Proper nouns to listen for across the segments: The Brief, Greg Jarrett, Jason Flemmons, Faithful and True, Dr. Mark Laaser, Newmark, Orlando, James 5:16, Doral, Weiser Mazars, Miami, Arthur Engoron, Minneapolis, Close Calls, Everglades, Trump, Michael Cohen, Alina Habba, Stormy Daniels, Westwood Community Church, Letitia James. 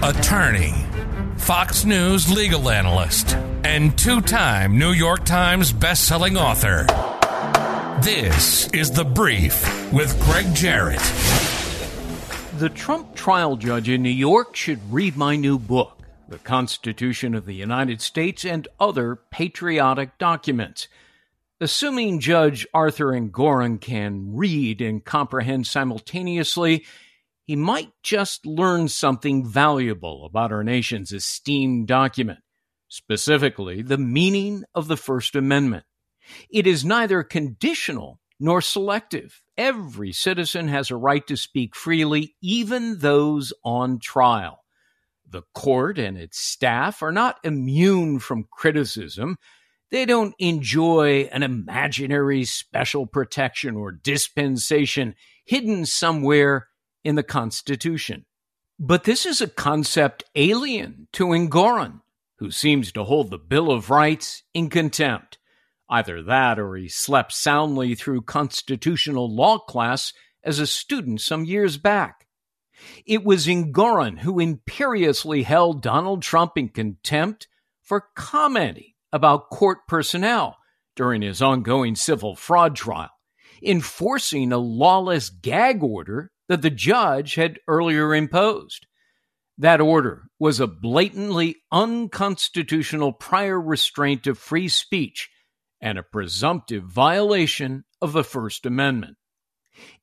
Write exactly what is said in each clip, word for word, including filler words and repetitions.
Attorney, Fox News legal analyst, and two-time New York Times best-selling author. This is The Brief with Greg Jarrett. The Trump trial judge in New York should read my new book, The Constitution of the United States and Other Patriotic Documents. Assuming Judge Arthur Engoron can read and comprehend simultaneously, he might just learn something valuable about our nation's esteemed document, specifically the meaning of the First Amendment. It is neither conditional nor selective. Every citizen has a right to speak freely, even those on trial. The court and its staff are not immune from criticism. They don't enjoy an imaginary special protection or dispensation hidden somewhere in the Constitution. But this is a concept alien to Engoron, who seems to hold the Bill of Rights in contempt. Either that or he slept soundly through constitutional law class as a student some years back. It was Engoron who imperiously held Donald Trump in contempt for commenting about court personnel during his ongoing civil fraud trial, enforcing a lawless gag order that the judge had earlier imposed. That order was a blatantly unconstitutional prior restraint of free speech and a presumptive violation of the First Amendment.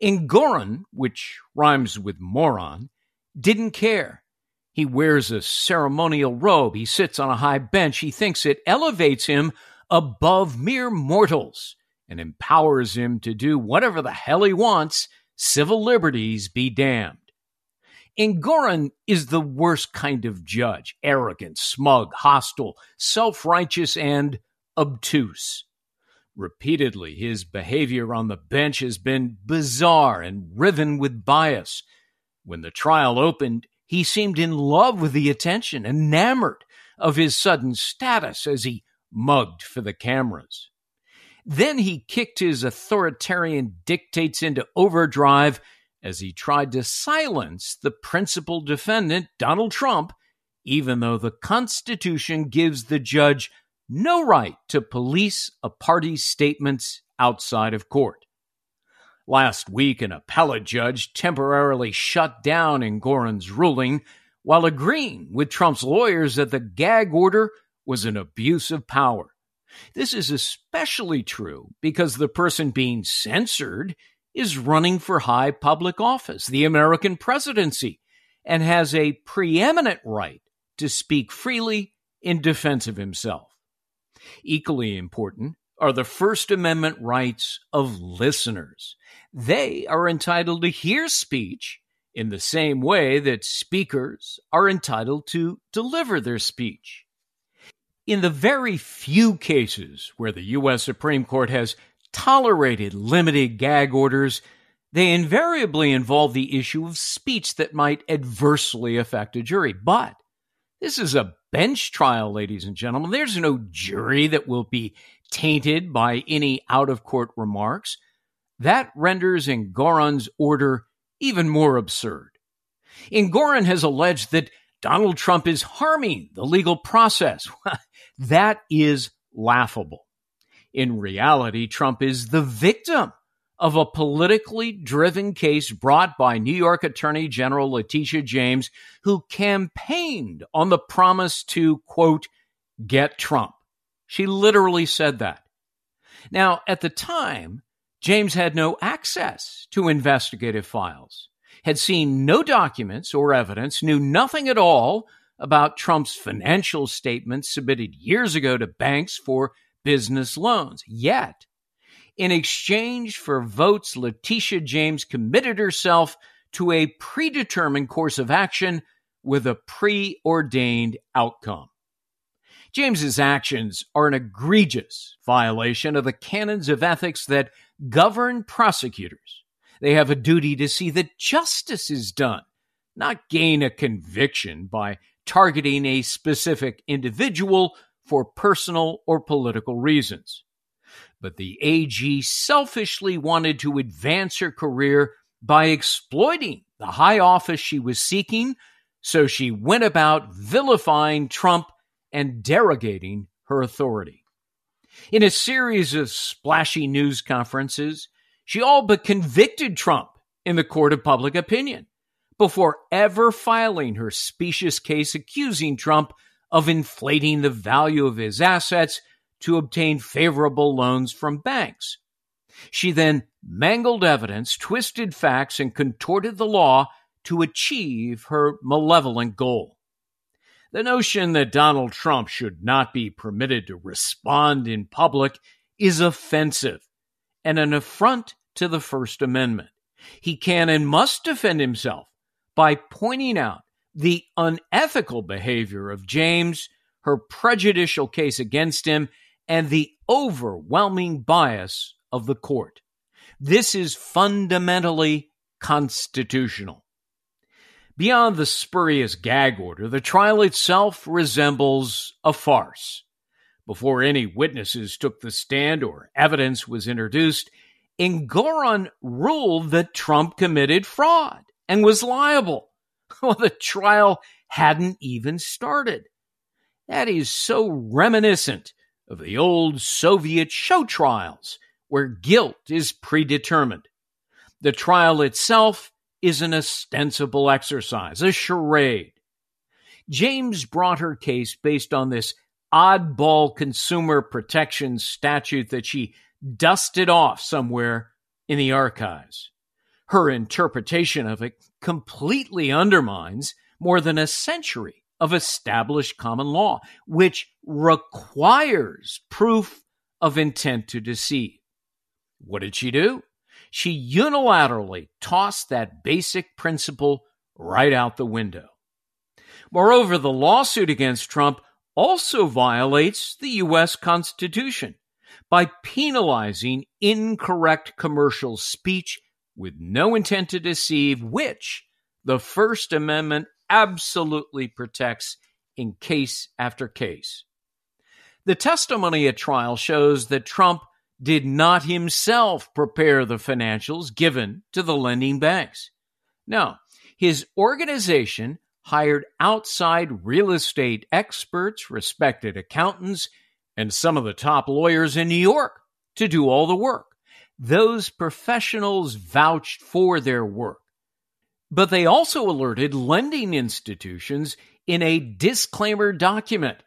Engoron, which rhymes with moron, didn't care. He wears a ceremonial robe. He sits on a high bench. He thinks it elevates him above mere mortals and empowers him to do whatever the hell he wants. Civil liberties be damned. Engoron is the worst kind of judge, arrogant, smug, hostile, self-righteous, and obtuse. Repeatedly, his behavior on the bench has been bizarre and riven with bias. When the trial opened, he seemed in love with the attention, enamored of his sudden status as he mugged for the cameras. Then he kicked his authoritarian dictates into overdrive as he tried to silence the principal defendant, Donald Trump, even though the Constitution gives the judge no right to police a party's statements outside of court. Last week, an appellate judge temporarily shut down Engoron's ruling while agreeing with Trump's lawyers that the gag order was an abuse of power. This is especially true because the person being censored is running for high public office, the American presidency, and has a preeminent right to speak freely in defense of himself. Equally important are the First Amendment rights of listeners. They are entitled to hear speech in the same way that speakers are entitled to deliver their speech. In the very few cases where the U S Supreme Court has tolerated limited gag orders, they invariably involve the issue of speech that might adversely affect a jury. But this is a bench trial, ladies and gentlemen. There's no jury that will be tainted by any out-of-court remarks. That renders Engoron's order even more absurd. Engoron has alleged that Donald Trump is harming the legal process. That is laughable. In reality, Trump is the victim of a politically driven case brought by New York Attorney General Letitia James, who campaigned on the promise to, quote, get Trump. She literally said that. Now, at the time, James had no access to investigative files, had seen no documents or evidence, knew nothing at all about Trump's financial statements submitted years ago to banks for business loans. Yet, in exchange for votes, Letitia James committed herself to a predetermined course of action with a preordained outcome. James's actions are an egregious violation of the canons of ethics that govern prosecutors. They have a duty to see that justice is done, not gain a conviction by targeting a specific individual for personal or political reasons. But the A G selfishly wanted to advance her career by exploiting the high office she was seeking, so she went about vilifying Trump and derogating her authority. In a series of splashy news conferences, she all but convicted Trump in the court of public opinion before ever filing her specious case accusing Trump of inflating the value of his assets to obtain favorable loans from banks. She then mangled evidence, twisted facts, and contorted the law to achieve her malevolent goal. The notion that Donald Trump should not be permitted to respond in public is offensive and an affront to the First Amendment. He can and must defend himself by pointing out the unethical behavior of James, her prejudicial case against him, and the overwhelming bias of the court. This is fundamentally constitutional. Beyond the spurious gag order, the trial itself resembles a farce. Before any witnesses took the stand or evidence was introduced, Engoron ruled that Trump committed fraud and was liable. Well, the trial hadn't even started. That is so reminiscent of the old Soviet show trials, where guilt is predetermined. The trial itself is an ostensible exercise, a charade. James brought her case based on this oddball consumer protection statute that she dusted off somewhere in the archives. Her interpretation of it completely undermines more than a century of established common law, which requires proof of intent to deceive. What did she do? She unilaterally tossed that basic principle right out the window. Moreover, the lawsuit against Trump also violates the U S Constitution by penalizing incorrect commercial speech with no intent to deceive, which the First Amendment absolutely protects in case after case. The testimony at trial shows that Trump did not himself prepare the financials given to the lending banks. No, his organization hired outside real estate experts, respected accountants, and some of the top lawyers in New York to do all the work. Those professionals vouched for their work. But they also alerted lending institutions in a disclaimer document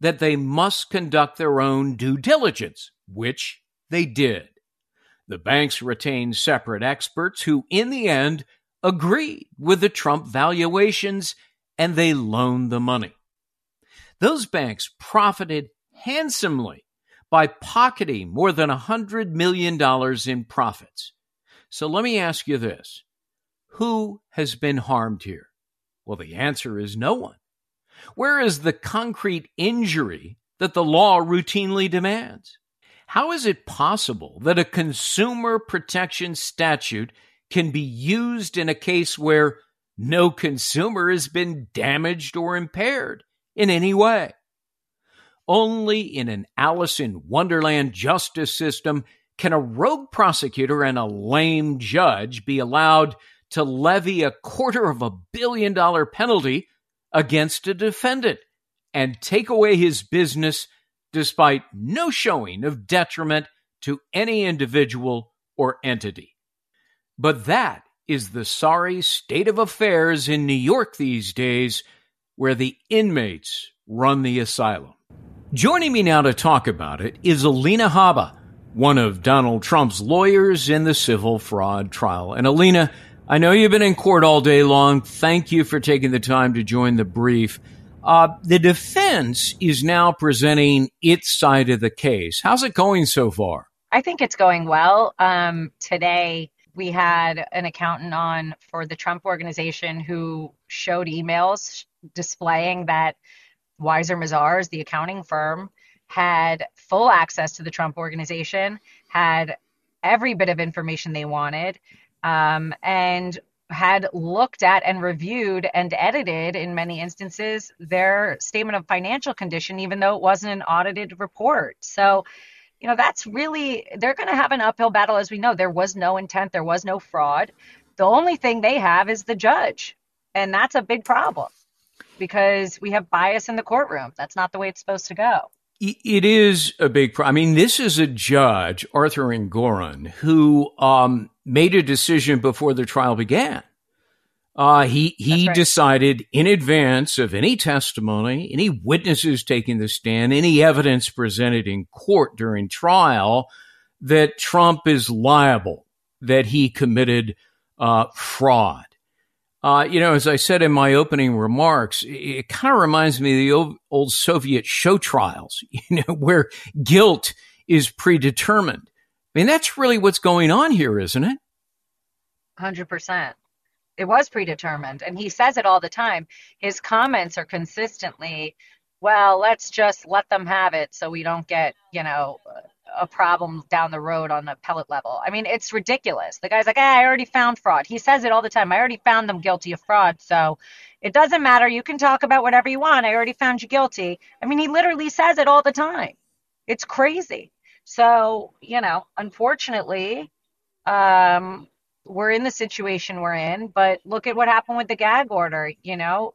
that they must conduct their own due diligence, which they did. The banks retained separate experts who, in the end, agreed with the Trump valuations, and they loaned the money. Those banks profited handsomely by pocketing more than one hundred million dollars in profits. So let me ask you this. Who has been harmed here? Well, the answer is no one. Where is the concrete injury that the law routinely demands? How is it possible that a consumer protection statute can be used in a case where no consumer has been damaged or impaired in any way? Only in an Alice in Wonderland justice system can a rogue prosecutor and a lame judge be allowed to levy a quarter of a billion dollar penalty against a defendant and take away his business despite no showing of detriment to any individual or entity. But that is the sorry state of affairs in New York these days, where the inmates run the asylum. Joining me now to talk about it is Alina Habba, one of Donald Trump's lawyers in the civil fraud trial. And Alina, I know you've been in court all day long. Thank you for taking the time to join The Brief. Uh, the defense is now presenting its side of the case. How's it going so far? I think it's going well. Um, today, we had an accountant on for the Trump organization who showed emails displaying that Weiser Mazars, the accounting firm, had full access to the Trump organization, had every bit of information they wanted, um, and had looked at and reviewed and edited, in many instances, their statement of financial condition, even though it wasn't an audited report. So, you know, that's really, they're going to have an uphill battle. As we know, there was no intent, there was no fraud. The only thing they have is the judge. And that's a big problem, because we have bias in the courtroom. That's not the way it's supposed to go. It is a big problem. I mean, this is a judge, Arthur Engoron, who um, made a decision before the trial began. Uh, he he right. decided in advance of any testimony, any witnesses taking the stand, any evidence presented in court during trial, that Trump is liable, that he committed uh, fraud. Uh, you know, as I said in my opening remarks, it kind of reminds me of the old, old Soviet show trials, you know, where guilt is predetermined. I mean, that's really what's going on here, isn't it? one hundred percent. It was predetermined. And he says it all the time. His comments are consistently, well, let's just let them have it so we don't get, you know, a problem down the road on the appellate level. I mean, it's ridiculous. The guy's like, ah, I already found fraud. He says it all the time. I already found them guilty of fraud. So it doesn't matter. You can talk about whatever you want. I already found you guilty. I mean, he literally says it all the time. It's crazy. So, you know, unfortunately, um, we're in the situation we're in, but look at what happened with the gag order. You know,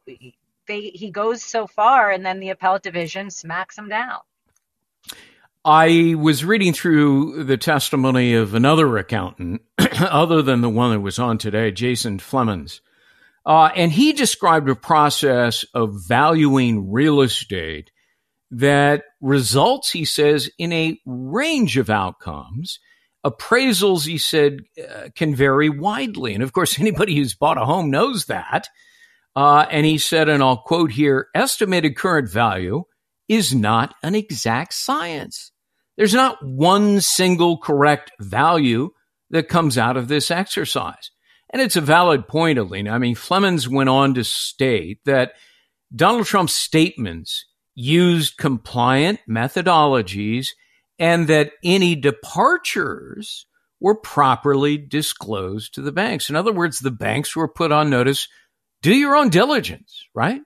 they, he goes so far and then the appellate division smacks him down. I was reading through the testimony of another accountant, other than the one that was on today, Jason Flemmons, uh, and he described a process of valuing real estate that results, he says, in a range of outcomes. Appraisals, he said, uh, can vary widely. And, of course, anybody who's bought a home knows that. Uh, and he said, and I'll quote here, "Estimated current value is not an exact science. There's not one single correct value that comes out of this exercise." And it's a valid point, Alina. I mean, Flemmons went on to state that Donald Trump's statements used compliant methodologies and that any departures were properly disclosed to the banks. In other words, the banks were put on notice. Do your own diligence, right?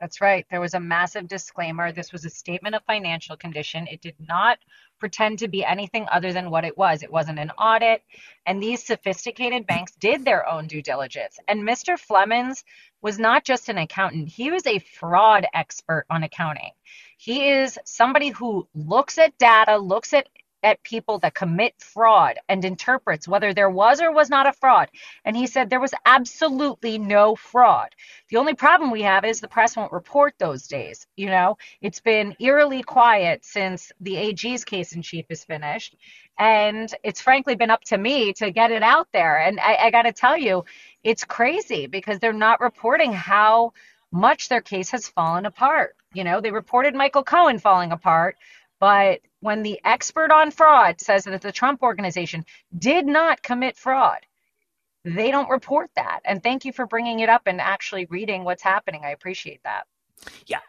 That's right. There was a massive disclaimer. This was a statement of financial condition. It did not pretend to be anything other than what it was. It wasn't an audit. And these sophisticated banks did their own due diligence. And Mister Flemmons was not just an accountant. He was a fraud expert on accounting. He is somebody who looks at data, looks at at people that commit fraud and interprets whether there was or was not a fraud. And he said there was absolutely no fraud. The only problem we have is the press won't report those days. You know, it's been eerily quiet since the A G's case in chief is finished. And it's frankly been up to me to get it out there. And I, I got to tell you, it's crazy because they're not reporting how much their case has fallen apart. You know, they reported Michael Cohen falling apart, but when the expert on fraud says that the Trump organization did not commit fraud, they don't report that. And thank you for bringing it up and actually reading what's happening. I appreciate that. Yeah.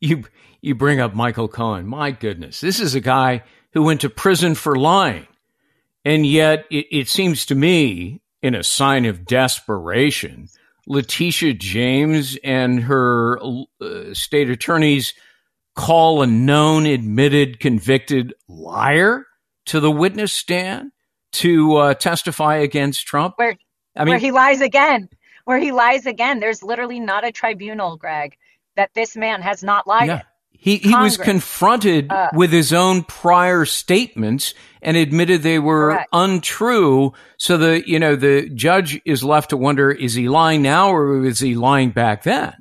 You you bring up Michael Cohen. My goodness. This is a guy who went to prison for lying. And yet it, it seems to me, in a sign of desperation, Letitia James and her uh, state attorneys call a known, admitted, convicted liar to the witness stand to uh, testify against Trump? Where, I mean, where he lies again, where he lies again. There's literally not a tribunal, Greg, that this man has not lied. Yeah, He he Congress. was confronted uh, with his own prior statements and admitted they were correct. untrue. So the, you know, the judge is left to wonder, is he lying now or is he lying back then?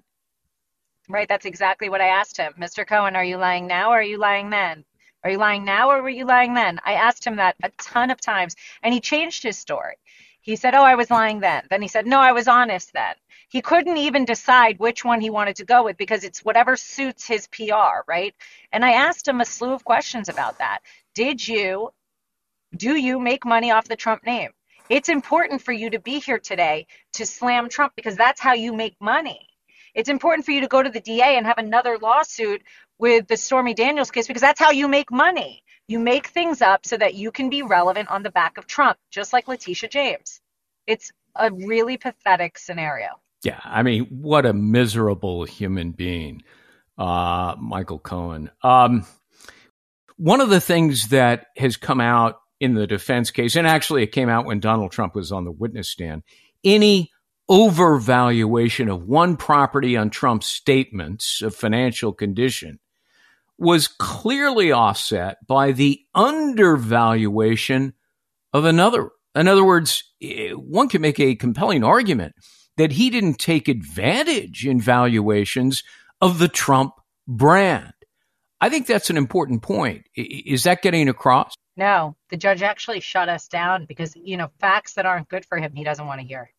Right. That's exactly what I asked him. Mister Cohen, are you lying now or are you lying then? Are you lying now or were you lying then? I asked him that a ton of times and he changed his story. He said, oh, I was lying then. Then he said, no, I was honest then. He couldn't even decide which one he wanted to go with because it's whatever suits his P R, right? And I asked him a slew of questions about that. Did you, do you make money off the Trump name? It's important for you to be here today to slam Trump because that's how you make money. It's important for you to go to the D A and have another lawsuit with the Stormy Daniels case because that's how you make money. You make things up so that you can be relevant on the back of Trump, just like Letitia James. It's a really pathetic scenario. Yeah, I mean, what a miserable human being, uh, Michael Cohen. Um, one of the things that has come out in the defense case, and actually it came out when Donald Trump was on the witness stand, any overvaluation of one property on Trump's statements of financial condition was clearly offset by the undervaluation of another. In other words, one can make a compelling argument that he didn't take advantage in valuations of the Trump brand. I think that's an important point. Is that getting across? No, the judge actually shut us down because, you know, facts that aren't good for him, he doesn't want to hear.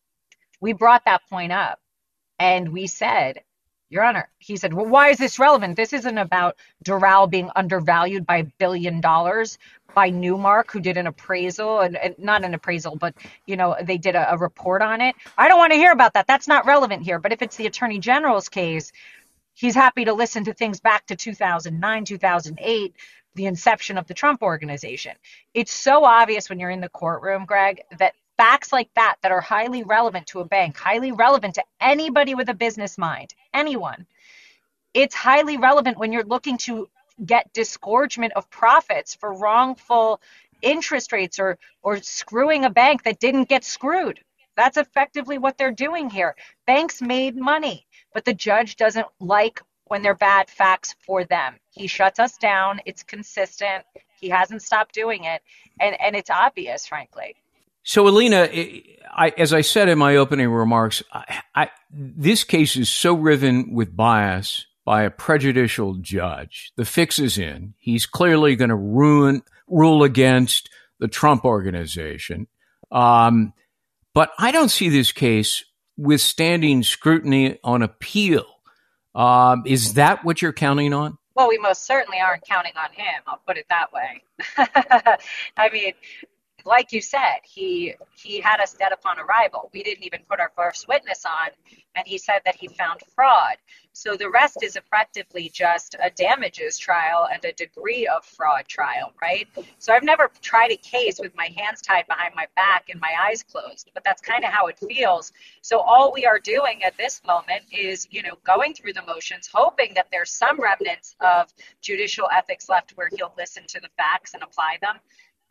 We brought that point up and we said, Your Honor, he said, well, why is this relevant? This isn't about Doral being undervalued by a billion dollars by Newmark, who did an appraisal, and, and not an appraisal, but, you know, they did a, a report on it. I don't want to hear about that. That's not relevant here. But if it's the Attorney General's case, he's happy to listen to things back to two thousand nine, two thousand eight, the inception of the Trump Organization. It's so obvious when you're in the courtroom, Greg, that facts like that, that are highly relevant to a bank, highly relevant to anybody with a business mind, anyone. It's highly relevant when you're looking to get disgorgement of profits for wrongful interest rates or or screwing a bank that didn't get screwed. That's effectively what they're doing here. Banks made money, but the judge doesn't like when they're bad facts for them. He shuts us down. It's consistent. He hasn't stopped doing it. And, and it's obvious, frankly. So, Alina, I, as I said in my opening remarks, I, I, this case is so riven with bias by a prejudicial judge. The fix is in. He's clearly going to ruin rule against the Trump Organization. Um, but I don't see this case withstanding scrutiny on appeal. Um, is that what you're counting on? Well, we most certainly aren't counting on him. I'll put it that way. I mean, like you said, he he had us dead upon arrival. We didn't even put our first witness on, and he said that he found fraud. So the rest is effectively just a damages trial and a degree of fraud trial, right? So I've never tried a case with my hands tied behind my back and my eyes closed, but that's kind of how it feels. So all we are doing at this moment is, you know, going through the motions, hoping that there's some remnants of judicial ethics left where he'll listen to the facts and apply them.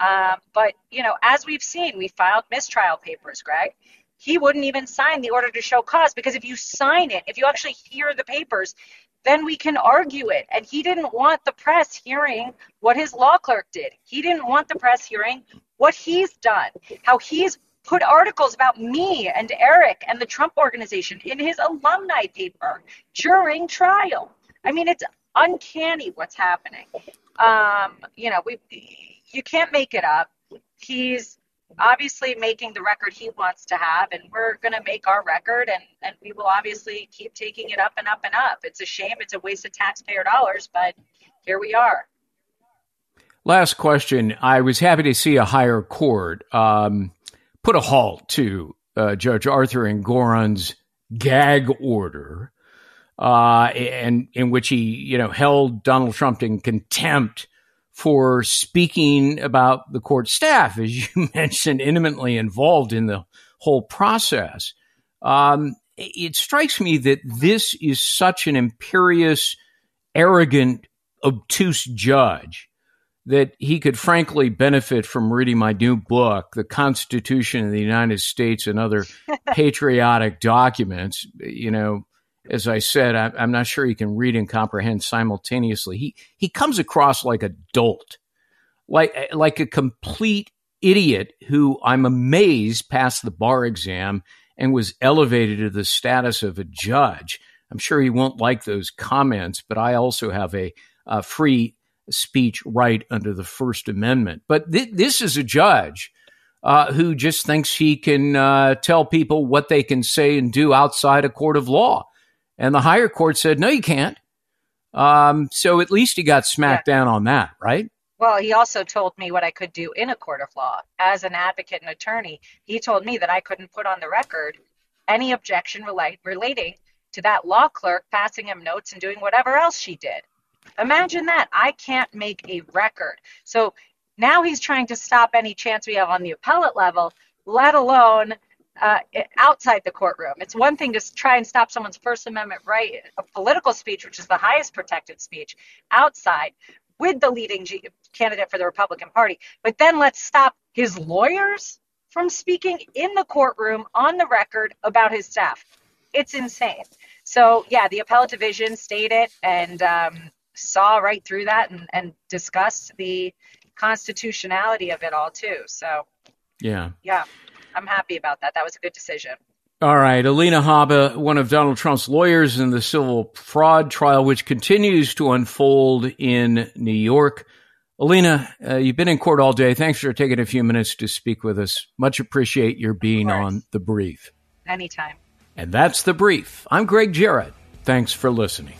Um, but, you know, as we've seen, we filed mistrial papers, Greg. He wouldn't even sign the order to show cause because if you sign it, if you actually hear the papers, then we can argue it. And he didn't want the press hearing what his law clerk did. He didn't want the press hearing what he's done, how he's put articles about me and Eric and the Trump Organization in his alumni paper during trial. I mean, it's uncanny what's happening. Um, you know, we you can't make it up. He's obviously making the record he wants to have, and we're going to make our record, and, and we will obviously keep taking it up and up and up. It's a shame. It's a waste of taxpayer dollars, but here we are. Last question. I was happy to see a higher court um, put a halt to uh, Judge Arthur Engoron's gag order, uh, and in which he, you know, held Donald Trump in contempt for speaking about the court staff, as you mentioned, intimately involved in the whole process. Um, it strikes me that this is such an imperious, arrogant, obtuse judge that he could frankly benefit from reading my new book, The Constitution of the United States and Other Patriotic Documents, you know, as I said, I, I'm not sure he can read and comprehend simultaneously. He he comes across like a dolt, like like a complete idiot who I'm amazed passed the bar exam and was elevated to the status of a judge. I'm sure he won't like those comments, but I also have a, a free speech right under the First Amendment. But th- this is a judge uh, who just thinks he can uh, tell people what they can say and do outside a court of law. And the higher court said, no, you can't. Um, so at least he got smacked yeah. down on that, right? Well, he also told me what I could do in a court of law. As an advocate and attorney, he told me that I couldn't put on the record any objection rel- relating to that law clerk passing him notes and doing whatever else she did. Imagine that. I can't make a record. So now he's trying to stop any chance we have on the appellate level, let alone uh, outside the courtroom. It's one thing to try and stop someone's First Amendment right of political speech, which is the highest protected speech, outside with the leading G- candidate for the Republican Party. But then let's stop his lawyers from speaking in the courtroom on the record about his staff. It's insane. So, yeah, the appellate division stayed it and um, saw right through that and, and discussed the constitutionality of it all, too. So, yeah, yeah, I'm happy about that. That was a good decision. All right. Alina Habba, one of Donald Trump's lawyers in the civil fraud trial, which continues to unfold in New York. Alina, uh, you've been in court all day. Thanks for taking a few minutes to speak with us. Much appreciate your being on The Brief. Anytime. And that's The Brief. I'm Greg Jarrett. Thanks for listening.